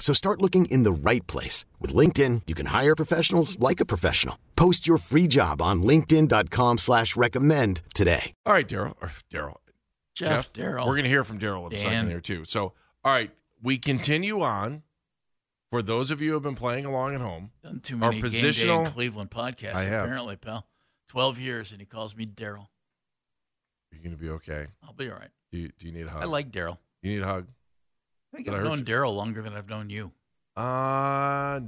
So start looking in the right place. With LinkedIn, you can hire professionals like a professional. Post your free job on linkedin.com/recommend today. All right, Daryl. We're going to hear from Daryl in a second here, too. So, all right, we continue on. For those of you who have been playing along at home. Done too many Game Day in Cleveland podcasts, apparently, pal. 12 years, and he calls me Daryl. You're going to be okay. I'll be all right. Do you need a hug? I like Daryl. You need a hug? I think I've known Daryl longer than I've known you. No. I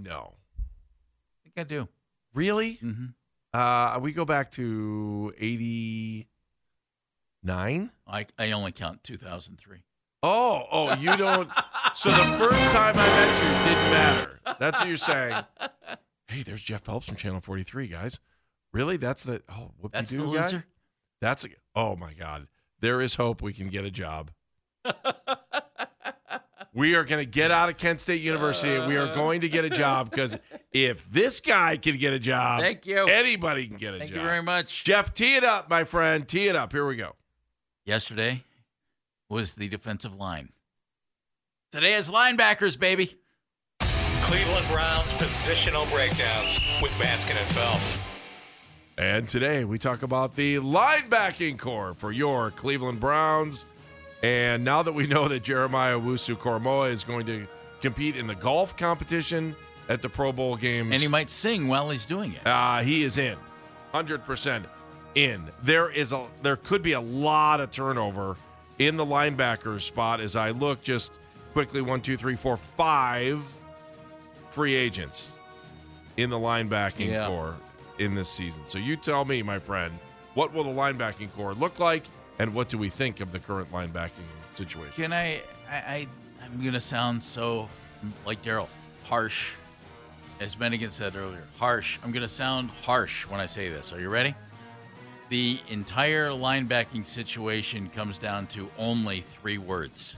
think I do. Really? Mm-hmm. We go back to 89? I only count 2003. Oh, you don't. So the first time I met you didn't matter. That's what you're saying. Hey, there's Jeff Phelps from Channel 43, guys. Really? That's the, whoop-de-doo guy? That's the loser? Guy? That's, oh, my God. There is hope we can get a job. We are going to get out of Kent State University, and we are going to get a job because if this guy can get a job, anybody can get a job. Thank you very much. Jeff, tee it up, my friend. Tee it up. Here we go. Yesterday was the defensive line. Today is linebackers, baby. Cleveland Browns positional breakdowns with Baskin and Phelps. And today we talk about the linebacking corps for your Cleveland Browns. And now that we know that Jeremiah Owusu-Koramoah is going to compete in the golf competition at the Pro Bowl games. And he might sing while he's doing it. He is in. 100% in. There could be a lot of turnover in the linebacker spot as I look just quickly. 5 free agents in the linebacking corps in this season. So you tell me, my friend, what will the linebacking corps look like? And what do we think of the current linebacking situation? Can I'm going to sound so, like Daryl, harsh. As Bennigan said earlier, harsh. I'm going to sound harsh when I say this. Are you ready? The entire linebacking situation comes down to only 3 words.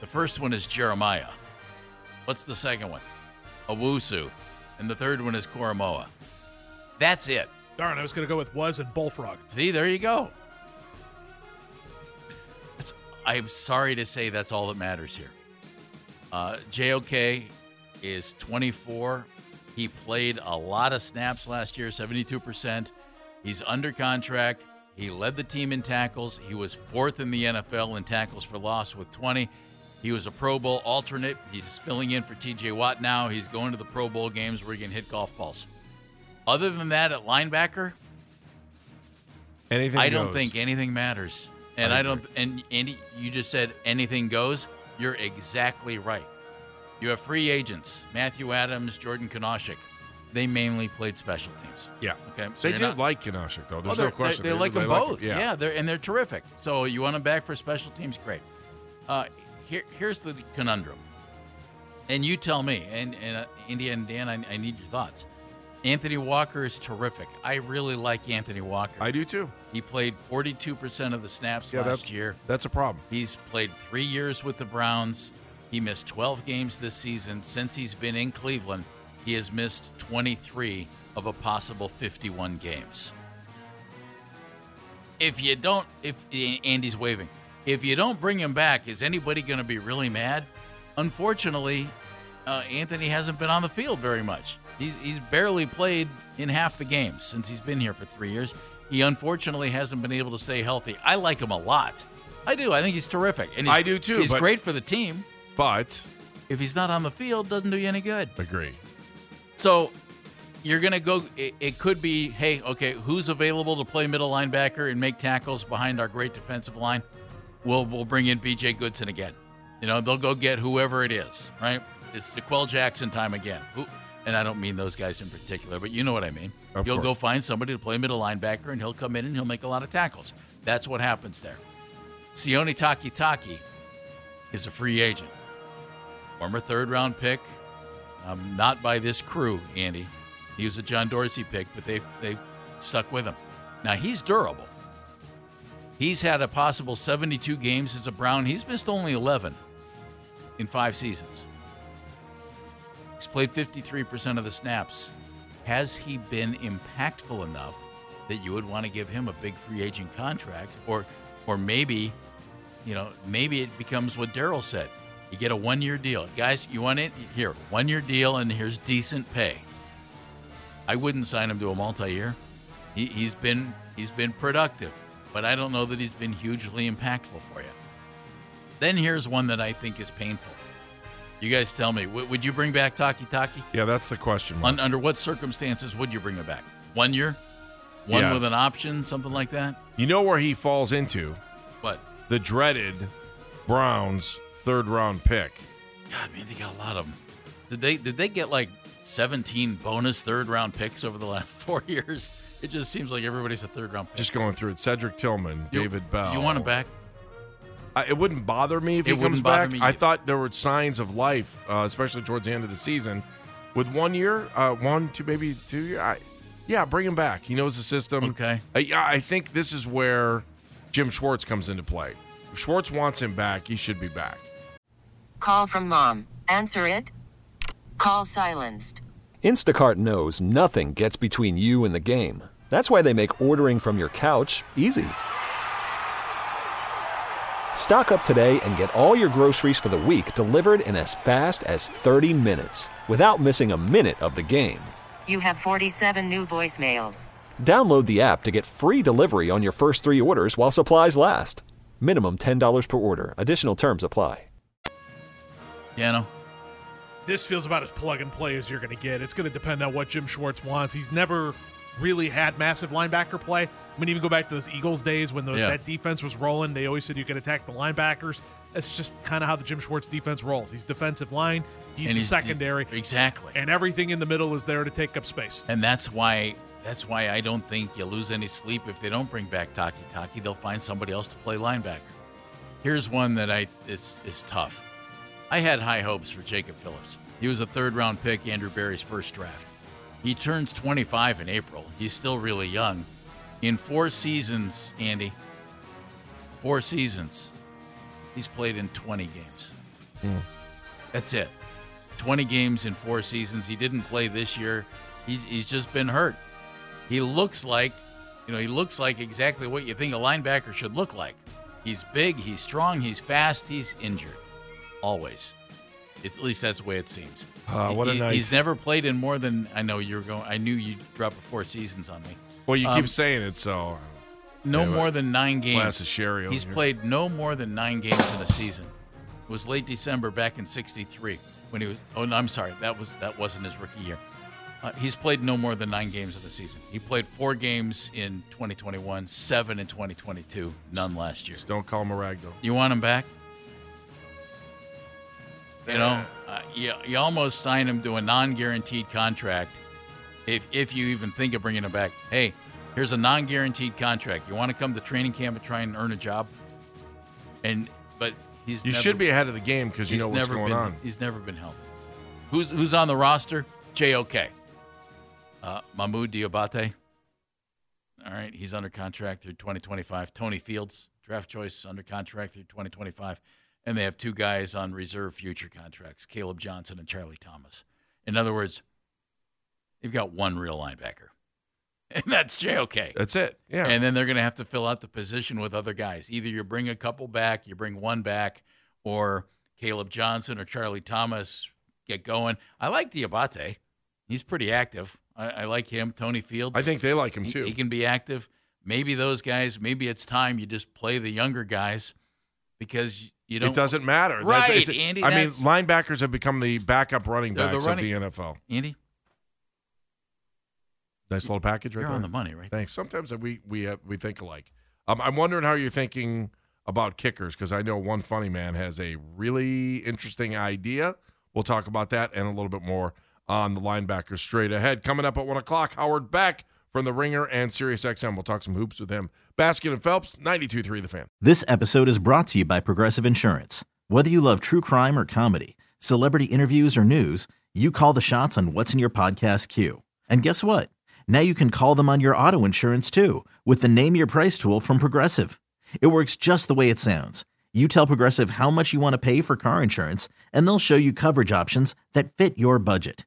The first one is Jeremiah. What's the second one? Owusu. And the third one is Koramoah. That's it. Darn, I was going to go with was and bullfrog. See, there you go. I'm sorry to say that's all that matters here. JOK is 24. He played a lot of snaps last year, 72%. He's under contract. He led the team in tackles. He was 4th in the NFL in tackles for loss with 20. He was a Pro Bowl alternate. He's filling in for T.J. Watt now. He's going to the Pro Bowl games where he can hit golf balls. Other than that, at linebacker, anything I don't think anything matters. And I don't. And Andy, you just said anything goes. You're exactly right. You have free agents: Matthew Adams, Jordan Knoshik. They mainly played special teams. Yeah. Okay. So they did like Knoshik, though. There's no question. They like them both. Yeah. They're terrific. So you want them back for special teams? Great. Here's the conundrum. And you tell me. And Andy and Dan, I need your thoughts. Anthony Walker is terrific. I really like Anthony Walker. I do, too. He played 42% of the snaps last year. That's a problem. He's played 3 years with the Browns. He missed 12 games this season. Since he's been in Cleveland, he has missed 23 of a possible 51 games. If Andy's waving. If you don't bring him back, is anybody going to be really mad? Unfortunately, Anthony hasn't been on the field very much. He's barely played in half the games since he's been here for 3 years. He unfortunately hasn't been able to stay healthy. I like him a lot. I do. I think he's terrific. And I do too. He's great for the team. But If he's not on the field, doesn't do you any good. Agree. So you're going to go – it could be, hey, okay, who's available to play middle linebacker and make tackles behind our great defensive line? We'll bring in B.J. Goodson again. You know, they'll go get whoever it is, right? It's the Quell Jackson time again. And I don't mean those guys in particular, but you know what I mean. You'll go find somebody to play middle linebacker, and he'll come in and he'll make a lot of tackles. That's what happens there. Sione Takitaki is a free agent. Former third-round pick, not by this crew, Andy. He was a John Dorsey pick, but they stuck with him. Now, he's durable. He's had a possible 72 games as a Brown. He's missed only 11 in 5 seasons. He's played 53% of the snaps. Has he been impactful enough that you would want to give him a big free agent contract? Or maybe, you know, maybe it becomes what Daryl said. You get a one-year deal. Guys, you want it? Here, one-year deal, and here's decent pay. I wouldn't sign him to a multi-year. He's been productive, but I don't know that he's been hugely impactful for you. Then here's one that I think is painful. You guys tell me, would you bring back Takitaki? Yeah, that's the question. Under what circumstances would you bring him back? 1 year? One yes. with an option? Something like that? You know where he falls into? What? The dreaded Browns' third-round pick. God, man, they got a lot of them. Did they get like 17 bonus third-round picks over the last 4 years? It just seems like everybody's a third-round pick. Just going through it. Cedric Tillman, David Bell. Do you want him back? It wouldn't bother me if he comes back. I thought there were signs of life, especially towards the end of the season. With 1 year, 2 years. Yeah, bring him back. He knows the system. Okay. I think this is where Jim Schwartz comes into play. If Schwartz wants him back, he should be back. Call from mom. Answer it. Call silenced. Instacart knows nothing gets between you and the game. That's why they make ordering from your couch easy. Stock up today and get all your groceries for the week delivered in as fast as 30 minutes without missing a minute of the game. You have 47 new voicemails. Download the app to get free delivery on your first 3 orders while supplies last. Minimum $10 per order. Additional terms apply. Piano. This feels about as plug-and-play as you're going to get. It's going to depend on what Jim Schwartz wants. He's never really had massive linebacker play. I mean, even go back to those Eagles days when that defense was rolling. They always said you could attack the linebackers. That's just kind of how the Jim Schwartz defense rolls. He's defensive line. He's secondary. Exactly. And everything in the middle is there to take up space. And that's why I don't think you lose any sleep if they don't bring back Takitaki. They'll find somebody else to play linebacker. Here's one that is tough. I had high hopes for Jacob Phillips. He was a third-round pick, Andrew Berry's first draft. He turns 25 in April. He's still really young. In 4 seasons, Andy, 4 seasons, he's played in 20 games. Mm. That's it. 20 games in 4 seasons. He didn't play this year. He's just been hurt. He looks like exactly what you think a linebacker should look like. He's big, he's strong, he's fast, he's injured. Always. At least that's the way it seems. He's never played in more than I knew you'd drop 4 seasons on me. Well, you keep saying it, so more than 9 games. Glass of sherry. He's played no more than 9 games in a season. It was late December back in '63 when he was. Oh, no, I'm sorry, that wasn't his rookie year. He's played no more than 9 games in a season. He played 4 games in 2021, 7 in 2022, none last year. Just don't call him a ragdoll. You want him back? You know, you almost sign him to a non-guaranteed contract if you even think of bringing him back. Hey, here's a non-guaranteed contract. You want to come to training camp and try and earn a job? Should be ahead of the game because you know what's going on. He's never been helped. Who's on the roster? JOK. Mahmoud Diabate. All right, he's under contract through 2025. Tony Fields, draft choice, under contract through 2025. And they have 2 guys on reserve future contracts, Caleb Johnson and Charlie Thomas. In other words, you've got 1 real linebacker, and that's JOK. That's it, yeah. And then they're going to have to fill out the position with other guys. Either you bring a couple back, you bring 1 back, or Caleb Johnson or Charlie Thomas get going. I like Diabate. He's pretty active. I like him. Tony Fields. I think they like him, too. He can be active. Maybe those guys, maybe it's time you just play the younger guys because – You don't, it doesn't matter. Right, that's, Andy. I mean, linebackers have become the backup running backs of the NFL. Andy? Nice little package right there. You're on the money, right? Thanks. Sometimes we think alike. I'm wondering how you're thinking about kickers, because I know one funny man has a really interesting idea. We'll talk about that and a little bit more on the linebackers straight ahead. Coming up at 1 o'clock, Howard Beck from The Ringer and Sirius XM. We'll talk some hoops with him. Baskin and Phelps, 92.3 The Fan. This episode is brought to you by Progressive Insurance. Whether you love true crime or comedy, celebrity interviews or news, you call the shots on what's in your podcast queue. And guess what? Now you can call them on your auto insurance, too, with the Name Your Price tool from Progressive. It works just the way it sounds. You tell Progressive how much you want to pay for car insurance, and they'll show you coverage options that fit your budget.